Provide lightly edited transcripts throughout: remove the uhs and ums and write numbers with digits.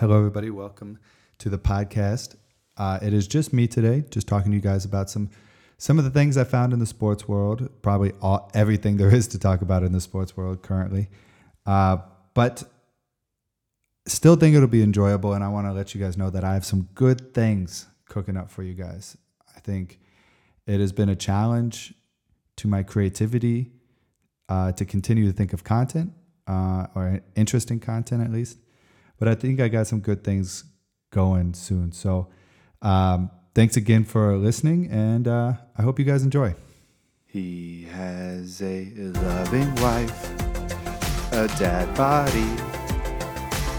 Hello, everybody. Welcome to the podcast. It is just me today, just talking to you guys about some of the things I found in the sports world, probably everything there is to talk about in the sports world currently. But still think it'll be enjoyable, and I want to let you guys know that I have some good things cooking up for you guys. I think it has been a challenge to my creativity to continue to think of content, or interesting content at least. But I think I got some good things going soon. So thanks again for listening, and I hope you guys enjoy. He has a loving wife, a dad body,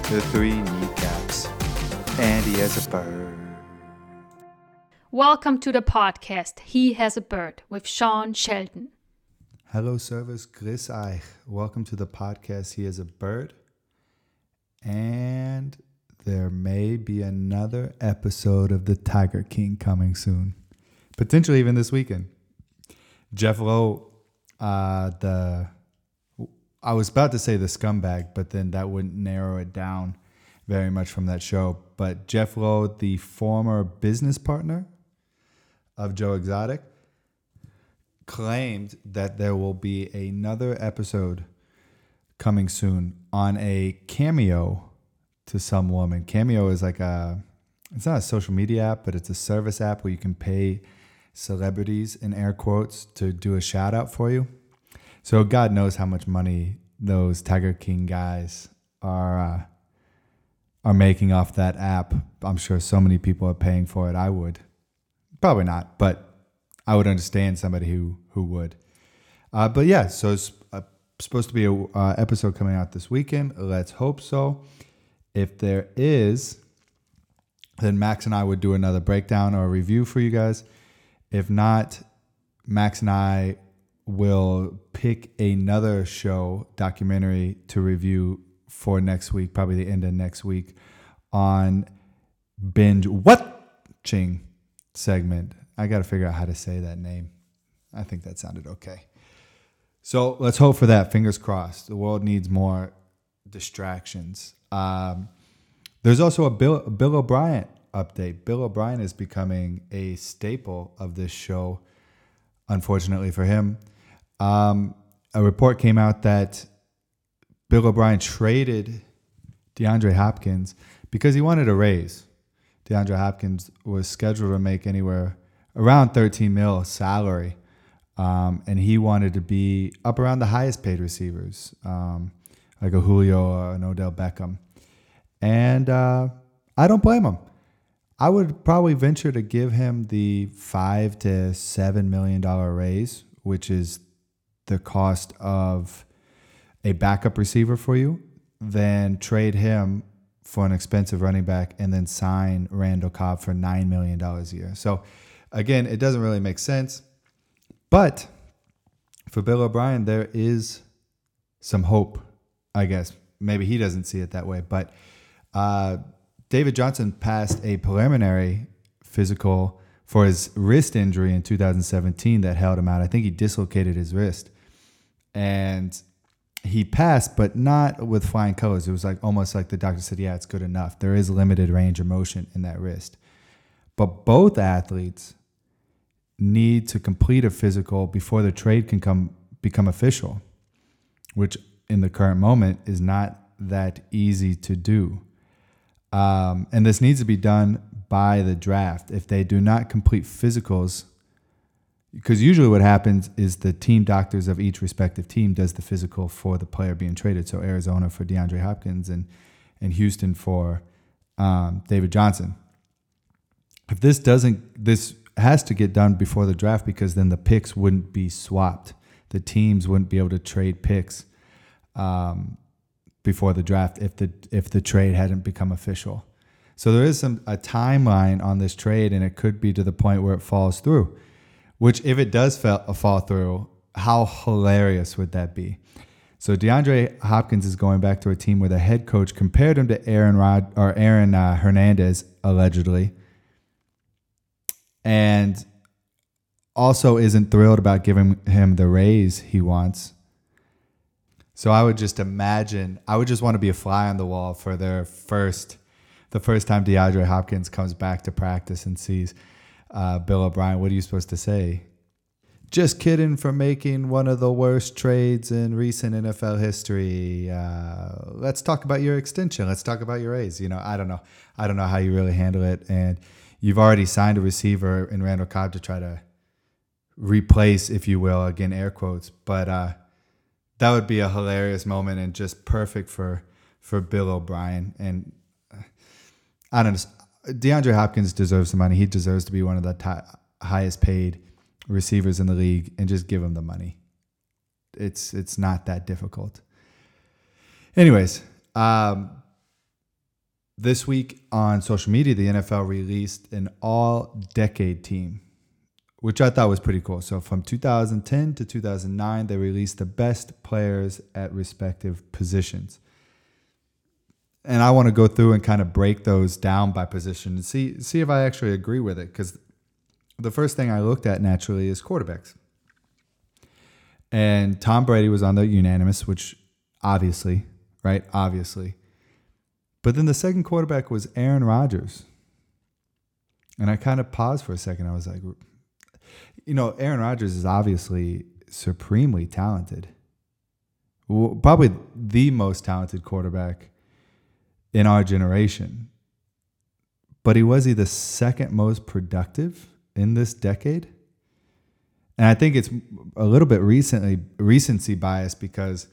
the three kneecaps, and he has a bird. Welcome to the podcast, He Has a Bird, with Sean Shelton. Hello, Servus, grüß euch. Welcome to the podcast, He Has a Bird. And there may be another episode of The Tiger King coming soon. Potentially even this weekend. Jeff Lowe, I was about to say the scumbag, but then that wouldn't narrow it down very much from that show. But Jeff Lowe, the former business partner of Joe Exotic, claimed that there will be another episode coming soon on a Cameo to some woman. Cameo is like it's not a social media app, but it's a service app where you can pay celebrities, in air quotes, to do a shout out for you. So God knows how much money those Tiger King guys are making off that app. I'm sure so many people are paying for it. I would. Probably not, but I would understand somebody who would. But yeah, so it's supposed to be an episode coming out this weekend. Let's hope so. If there is, then Max and I would do another breakdown or review for you guys. If not, Max and I will pick another show, documentary, to review for next week, probably the end of next week, on binge watching segment. I got to figure out how to say that name. I think that sounded okay. So let's hope for that. Fingers crossed. The world needs more distractions. There's also a Bill O'Brien update. Bill O'Brien is becoming a staple of this show, unfortunately for him. A report came out that Bill O'Brien traded DeAndre Hopkins because he wanted a raise. DeAndre Hopkins was scheduled to make anywhere around $13 million salary, and he wanted to be up around the highest paid receivers, like a Julio or an Odell Beckham. And I don't blame him. I would probably venture to give him the $5 to $7 million raise, which is the cost of a backup receiver for you, then trade him for an expensive running back and then sign Randall Cobb for $9 million a year. So again, it doesn't really make sense, but for Bill O'Brien, there is some hope, I guess. Maybe he doesn't see it that way, but David Johnson passed a preliminary physical for his wrist injury in 2017 that held him out. I think he dislocated his wrist, and he passed, but not with flying colors. It was like almost like the doctor said, yeah, it's good enough. There is limited range of motion in that wrist. But both athletes need to complete a physical before the trade can become official, which in the current moment is not that easy to do. And this needs to be done by the draft. If they do not complete physicals, because usually what happens is the team doctors of each respective team does the physical for the player being traded. So Arizona for DeAndre Hopkins and Houston for David Johnson. If this has to get done before the draft, because then the picks wouldn't be swapped. The teams wouldn't be able to trade picks before the draft if the trade hadn't become official. So there is a timeline on this trade, and it could be to the point where it falls through. Which, if it does fall through, how hilarious would that be? So DeAndre Hopkins is going back to a team where the head coach compared him to Aaron Hernandez, allegedly, and also isn't thrilled about giving him the raise he wants. So I would just want to be a fly on the wall for their first the first time DeAndre Hopkins comes back to practice and sees Bill O'Brien, what are you supposed to say? Just kidding for making one of the worst trades in recent NFL history. Let's talk about your extension. Let's talk about your raise. You know, I don't know how you really handle it. And you've already signed a receiver in Randall Cobb to try to replace, if you will, again, air quotes. But that would be a hilarious moment and just perfect for Bill O'Brien. And I don't know. DeAndre Hopkins deserves the money. He deserves to be one of the highest paid receivers in the league, and just give him the money. It's not that difficult. Anyways, this week on social media, the NFL released an all-decade team, which I thought was pretty cool. So from 2010 to 2009, they released the best players at respective positions. And I want to go through and kind of break those down by position and see if I actually agree with it, because the first thing I looked at naturally is quarterbacks. And Tom Brady was on the unanimous, which obviously, right? Obviously. But then the second quarterback was Aaron Rodgers. And I kind of paused for a second. I was like, you know, Aaron Rodgers is obviously supremely talented. Probably the most talented quarterback in our generation. But was he the second most productive in this decade? And I think it's a little bit recency bias, because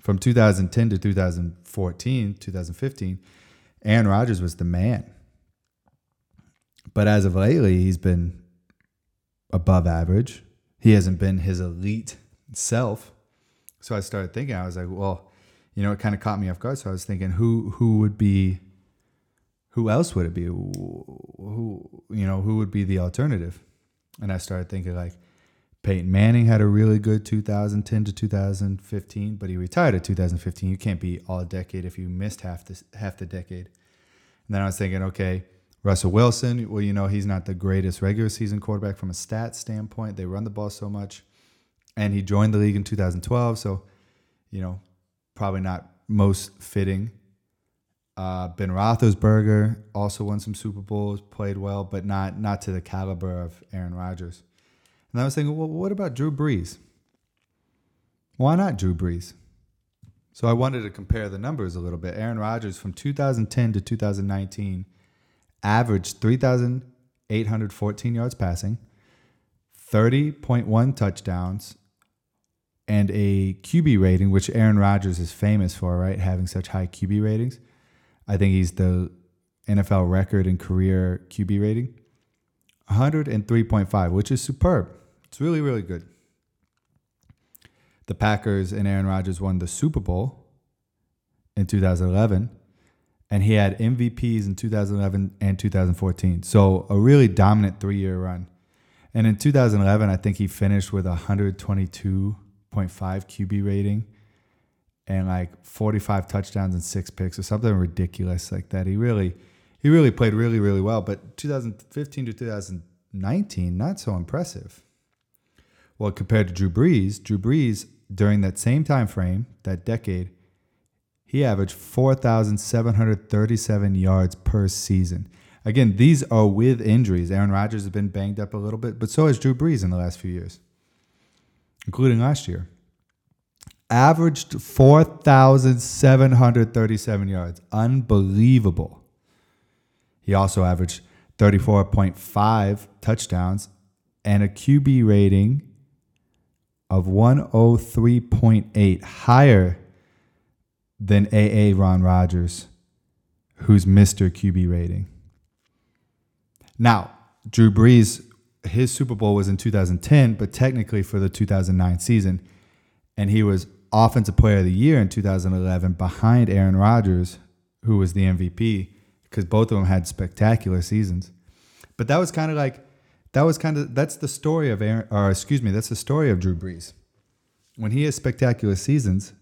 from 2010 to 2014, 2015, Aaron Rodgers was the man. But as of lately, he's been above average. He hasn't been his elite self. So I started thinking, I was like, well, you know, it kind of caught me off guard. So I was thinking, who else would it be? Who would be the alternative? And I started thinking, like, Peyton Manning had a really good 2010 to 2015, but he retired in 2015. You can't be all decade if you missed half the decade. And then I was thinking, okay, Russell Wilson, well, you know, he's not the greatest regular season quarterback from a stats standpoint. They run the ball so much. And he joined the league in 2012, so, you know, probably not most fitting. Ben Roethlisberger also won some Super Bowls, played well, but not to the caliber of Aaron Rodgers. And I was thinking, well, what about Drew Brees? Why not Drew Brees? So I wanted to compare the numbers a little bit. Aaron Rodgers from 2010 to 2019 averaged 3,814 yards passing, 30.1 touchdowns, and a QB rating, which Aaron Rodgers is famous for, right? Having such high QB ratings. I think he's the NFL record in career QB rating, 103.5, which is superb. It's really, really good. The Packers and Aaron Rodgers won the Super Bowl in 2011, and he had MVPs in 2011 and 2014. So a really dominant three-year run. And in 2011, I think he finished with 122.5 QB rating, and like 45 touchdowns and 6 picks or something ridiculous like that. He really played really, really well. But 2015 to 2019, not so impressive. Well, compared to Drew Brees, during that same time frame, that decade, he averaged 4,737 yards per season. Again, these are with injuries. Aaron Rodgers has been banged up a little bit, but so has Drew Brees in the last few years, including last year. Averaged 4,737 yards. Unbelievable. He also averaged 34.5 touchdowns and a QB rating of 103.8, higher than Aaron Rodgers, who's Mr. QB rating. Now, Drew Brees, his Super Bowl was in 2010, but technically for the 2009 season, and he was Offensive Player of the Year in 2011 behind Aaron Rodgers, who was the MVP, because both of them had spectacular seasons. But that was kind of like, that's the story of that's the story of Drew Brees. When he has spectacular seasons,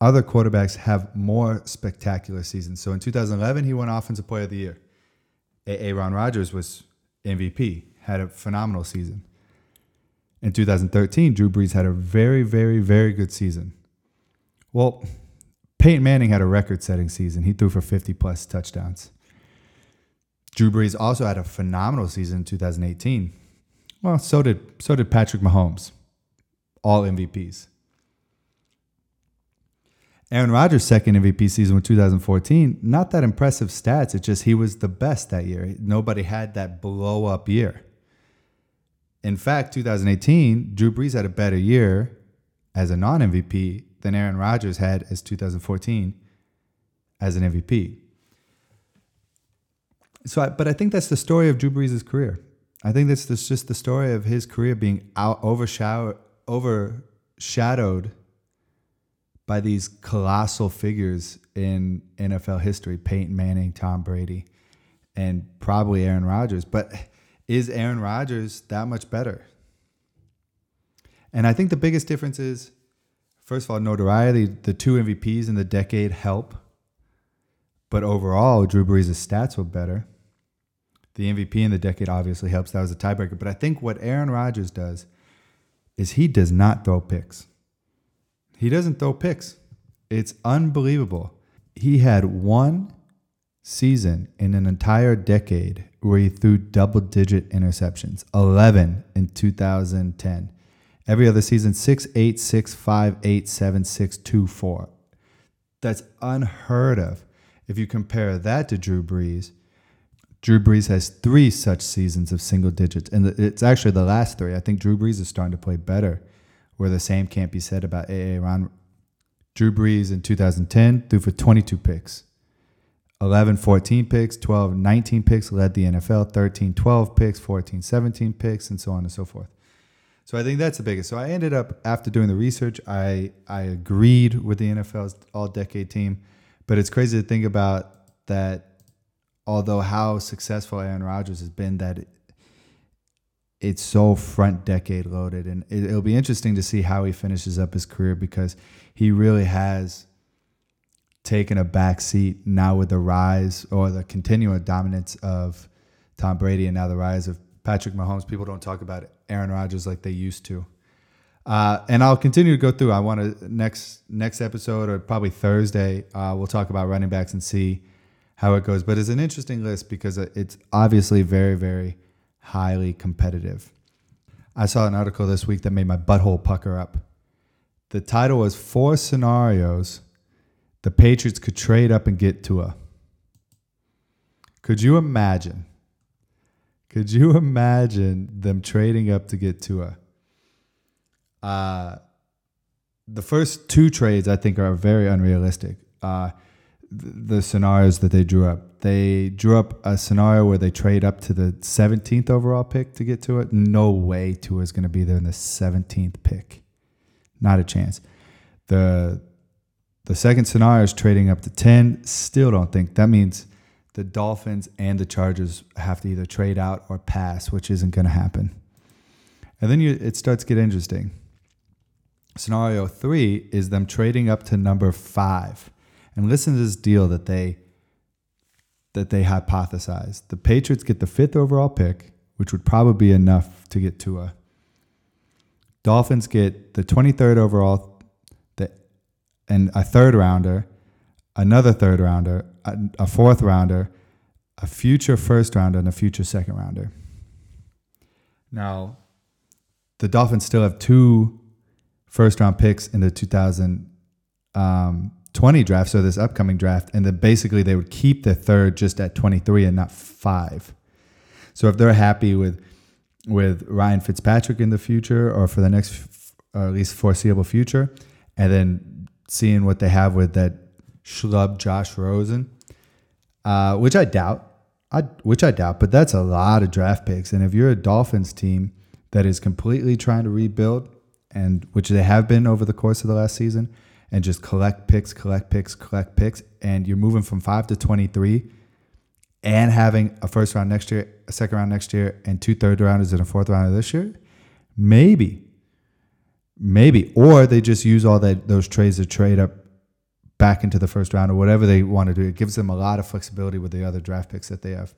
other quarterbacks have more spectacular seasons. So in 2011, he won Offensive Player of the Year. Aaron Rodgers was MVP, had a phenomenal season. In 2013, Drew Brees had a very, very, very good season. Well, Peyton Manning had a record-setting season. He threw for 50-plus touchdowns. Drew Brees also had a phenomenal season in 2018. Well, so did Patrick Mahomes. All MVPs. Aaron Rodgers' second MVP season was 2014. Not that impressive stats. It's just he was the best that year. Nobody had that blow-up year. In fact, 2018, Drew Brees had a better year as a non-MVP than Aaron Rodgers had as 2014 as an MVP. But I think that's the story of Drew Brees' career. I think that's just the story of his career being overshadowed by these colossal figures in NFL history, Peyton Manning, Tom Brady, and probably Aaron Rodgers. But is Aaron Rodgers that much better? And I think the biggest difference is, first of all, notoriety. The two MVPs in the decade help. But overall, Drew Brees' stats were better. The MVP in the decade obviously helps. That was a tiebreaker. But I think what Aaron Rodgers does is he does not throw picks. He doesn't throw picks. It's unbelievable. He had one season in an entire decade where he threw double-digit interceptions, 11 in 2010. Every other season, 6, 8, 6, 5, 8, 7, 6, 2, 4. That's unheard of. If you compare that to Drew Brees, Drew Brees has three such seasons of single digits. And it's actually the last three. I think Drew Brees is starting to play better, where the same can't be said about Aaron. Drew Brees in 2010 threw for 22 picks. 11, 14 picks, 12, 19 picks, led the NFL, 13, 12 picks, 14, 17 picks, and so on and so forth. So I think that's the biggest. So I ended up, after doing the research, I agreed with the NFL's all-decade team. But it's crazy to think about that, although how successful Aaron Rodgers has been, that it's so front decade loaded. And it'll be interesting to see how he finishes up his career, because he really has taken a back seat now with the rise or the continuing dominance of Tom Brady and now the rise of Patrick Mahomes. People don't talk about Aaron Rodgers like they used to. And I'll continue to go through. I want to next episode, or probably Thursday, we'll talk about running backs and see how it goes. But it's an interesting list because it's obviously very, very highly competitive. I saw an article this week that made my butthole pucker up. The title was 4 Scenarios the Patriots Could Trade Up and Get Tua. Could you imagine? Could you imagine them trading up to get Tua? The first two trades, I think, are very unrealistic. The scenarios that they drew up. They drew up a scenario where they trade up to the 17th overall pick to get Tua. No way Tua is going to be there in the 17th pick. Not a chance. The second scenario is trading up to 10. Still don't think. That means the Dolphins and the Chargers have to either trade out or pass, which isn't going to happen. And then it starts to get interesting. Scenario 3 is them trading up to number 5. And listen to this deal that they hypothesized. The Patriots get the 5th overall pick, which would probably be enough to get Tua. Dolphins get the 23rd overall and a third rounder, another third rounder, a fourth rounder, a future first rounder, and a future second rounder. Now, the Dolphins still have 2 first-round picks in the 2020 draft, so this upcoming draft, and then basically they would keep the third just at 23 and not 5. So if they're happy with Ryan Fitzpatrick in the future, or for the next, or at least foreseeable future, and then seeing what they have with that schlub Josh Rosen, which I doubt, but that's a lot of draft picks. And if you're a Dolphins team that is completely trying to rebuild, and which they have been over the course of the last season, and just collect picks, and you're moving from 5 to 23 and having a first round next year, a second round next year, and 2 third rounders and a fourth rounder this year, maybe. Or they just use all those trades to trade up back into the first round or whatever they want to do. It gives them a lot of flexibility with the other draft picks that they have.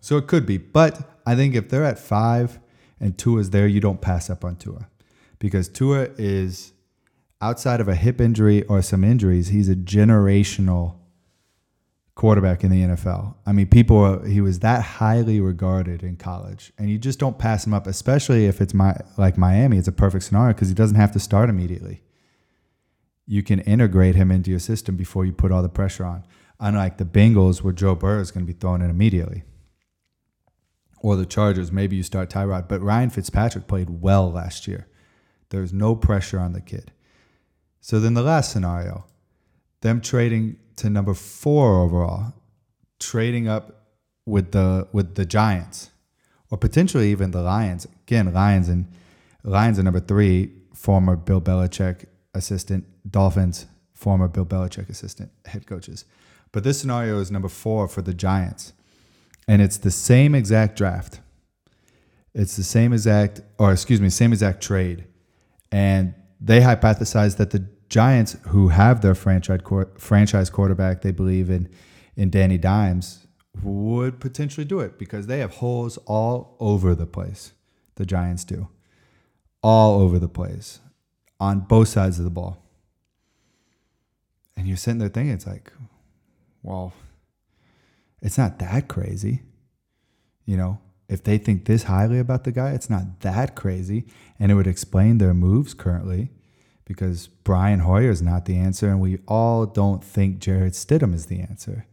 So it could be. But I think if they're at 5 and Tua's there, you don't pass up on Tua, because Tua is outside of a hip injury or some injuries, he's a generational quarterback in the NFL. I mean, he was that highly regarded in college, and you just don't pass him up, especially if it's like Miami. It's a perfect scenario because he doesn't have to start immediately. You can integrate him into your system before you put all the pressure on. Unlike the Bengals, where Joe Burrow is going to be thrown in immediately. Or the Chargers, maybe you start Tyrod. But Ryan Fitzpatrick played well last year. There's no pressure on the kid. So then the last scenario, them trading to number 4 overall, trading up with the Giants, or potentially even the Lions. Again, Lions are number 3, former Bill Belichick assistant. Dolphins, former Bill Belichick assistant head coaches. But this scenario is number 4 for the Giants. And it's the same exact draft. It's the same exact trade. And they hypothesized that the Giants, who have their franchise quarterback, they believe in Danny Dimes, would potentially do it because they have holes all over the place. The Giants do. All over the place. On both sides of the ball. And you're sitting there thinking, it's like, well, it's not that crazy. You know, if they think this highly about the guy, it's not that crazy. And it would explain their moves currently, because Brian Hoyer is not the answer, and we all don't think Jared Stidham is the answer.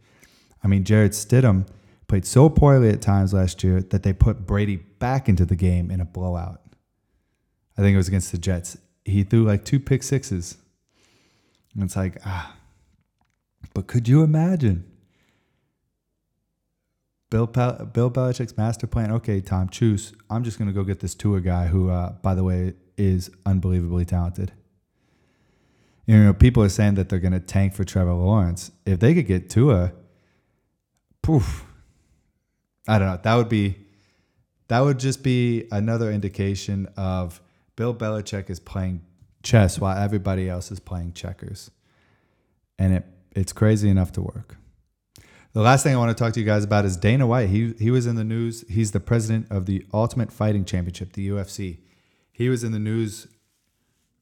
I mean, Jared Stidham played so poorly at times last year that they put Brady back into the game in a blowout. I think it was against the Jets. He threw like 2 pick sixes. And it's like, but could you imagine? Bill Belichick's master plan. Okay, Tom, choose. I'm just going to go get this Tua guy who, by the way, is unbelievably talented. You know, people are saying that they're going to tank for Trevor Lawrence. If they could get Tua, poof. I don't know. That would just be another indication of Bill Belichick is playing chess while everybody else is playing checkers. And it's crazy enough to work. The last thing I want to talk to you guys about is Dana White. He was in the news. He's the president of the Ultimate Fighting Championship, the UFC. He was in the news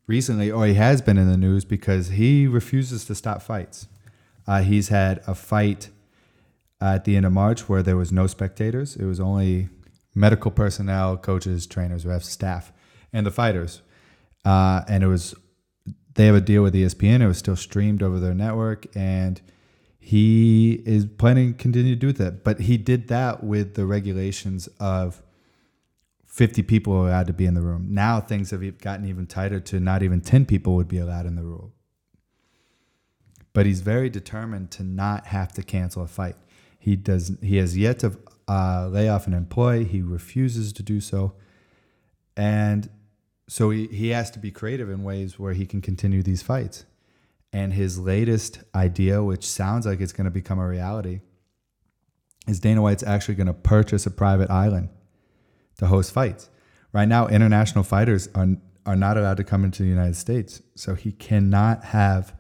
recently, or he has been in the news, because he refuses to stop fights. He's had a fight at the end of March where there was no spectators. It was only medical personnel, coaches, trainers, refs, staff, and the fighters. And it was, they have a deal with ESPN. It was still streamed over their network, and he is planning to continue to do that. But he did that with the regulations of 50 people allowed to be in the room. Now things have gotten even tighter to not even 10 people would be allowed in the room. But he's very determined to not have to cancel a fight. He has yet to lay off an employee. He refuses to do so. And so he has to be creative in ways where he can continue these fights. And his latest idea, which sounds like it's going to become a reality, is Dana White's actually going to purchase a private island to host fights. Right now, international fighters are not allowed to come into the United States, so he cannot have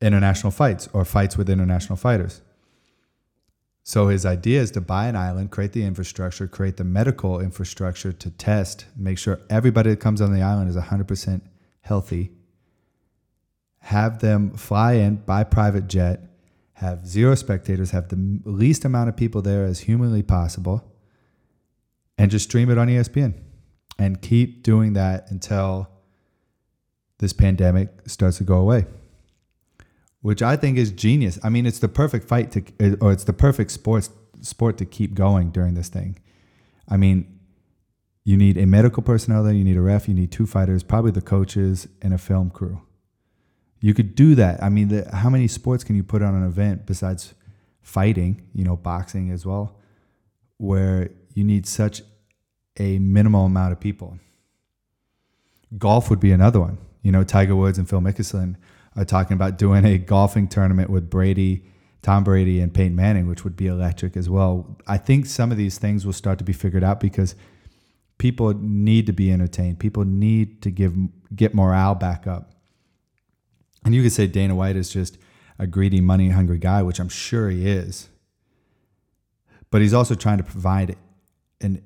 international fights or fights with international fighters. So his idea is to buy an island, create the infrastructure, create the medical infrastructure to test, make sure everybody that comes on the island is 100% healthy, have them fly in by private jet, have 0 spectators, have the least amount of people there as humanly possible, and just stream it on ESPN. And keep doing that until this pandemic starts to go away, which I think is genius. I mean, it's the perfect it's the perfect sport to keep going during this thing. I mean, you need a medical personnel there, you need a ref, you need 2 fighters, probably the coaches, and a film crew. You could do that. I mean, how many sports can you put on an event besides fighting, you know, boxing as well, where you need such a minimal amount of people? Golf would be another one. You know, Tiger Woods and Phil Mickelson are talking about doing a golfing tournament with Tom Brady and Peyton Manning, which would be electric as well. I think some of these things will start to be figured out because people need to be entertained. People need to get morale back up. And you could say Dana White is just a greedy, money-hungry guy, which I'm sure he is. But he's also trying to provide an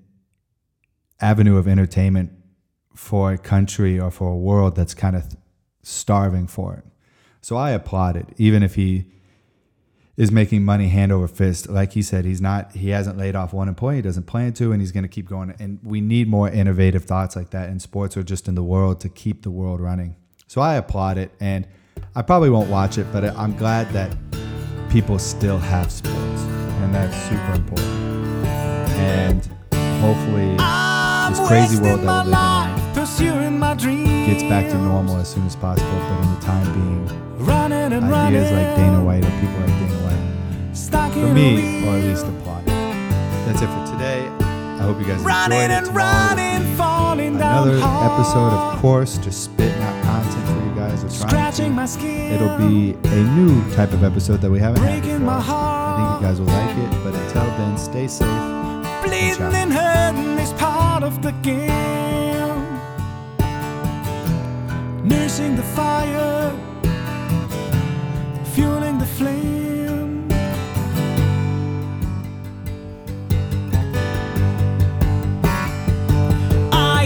avenue of entertainment for a country or for a world that's kind of starving for it. So I applaud it, even if he is making money hand over fist. Like he said, he hasn't laid off one employee, he doesn't plan to, and he's going to keep going. And we need more innovative thoughts like that in sports or just in the world to keep the world running. So I applaud it, and I probably won't watch it, but I'm glad that people still have sports, and that's super important. And hopefully this crazy world that we live in now gets back to normal as soon as possible, but in the time being, ideas like Dana White or people like Dana White, for me, or at least applaud it. That's it for today. I hope you guys enjoyed it. Tomorrow will be another episode, of course, just spitting out content for you guys. It'll be a new type of episode that we haven't had before. I think you guys will like it, but until then, stay safe. Bleeding and hurting is part of the game. Nursing the fire, fueling the flame.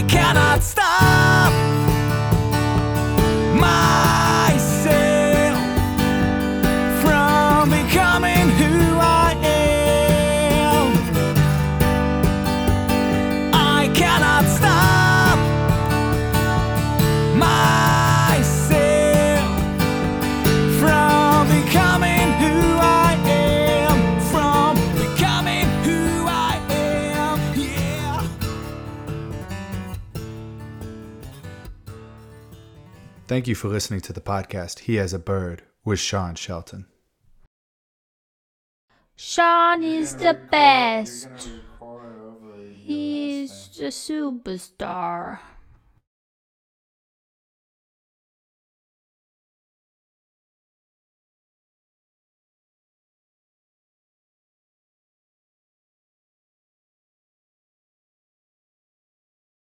Cannot stop myself from becoming who I am. I cannot stop myself from becoming who I am, yeah. Thank you for listening to the podcast, He Has a Bird, with Sean Shelton. Sean is the best. He's a superstar.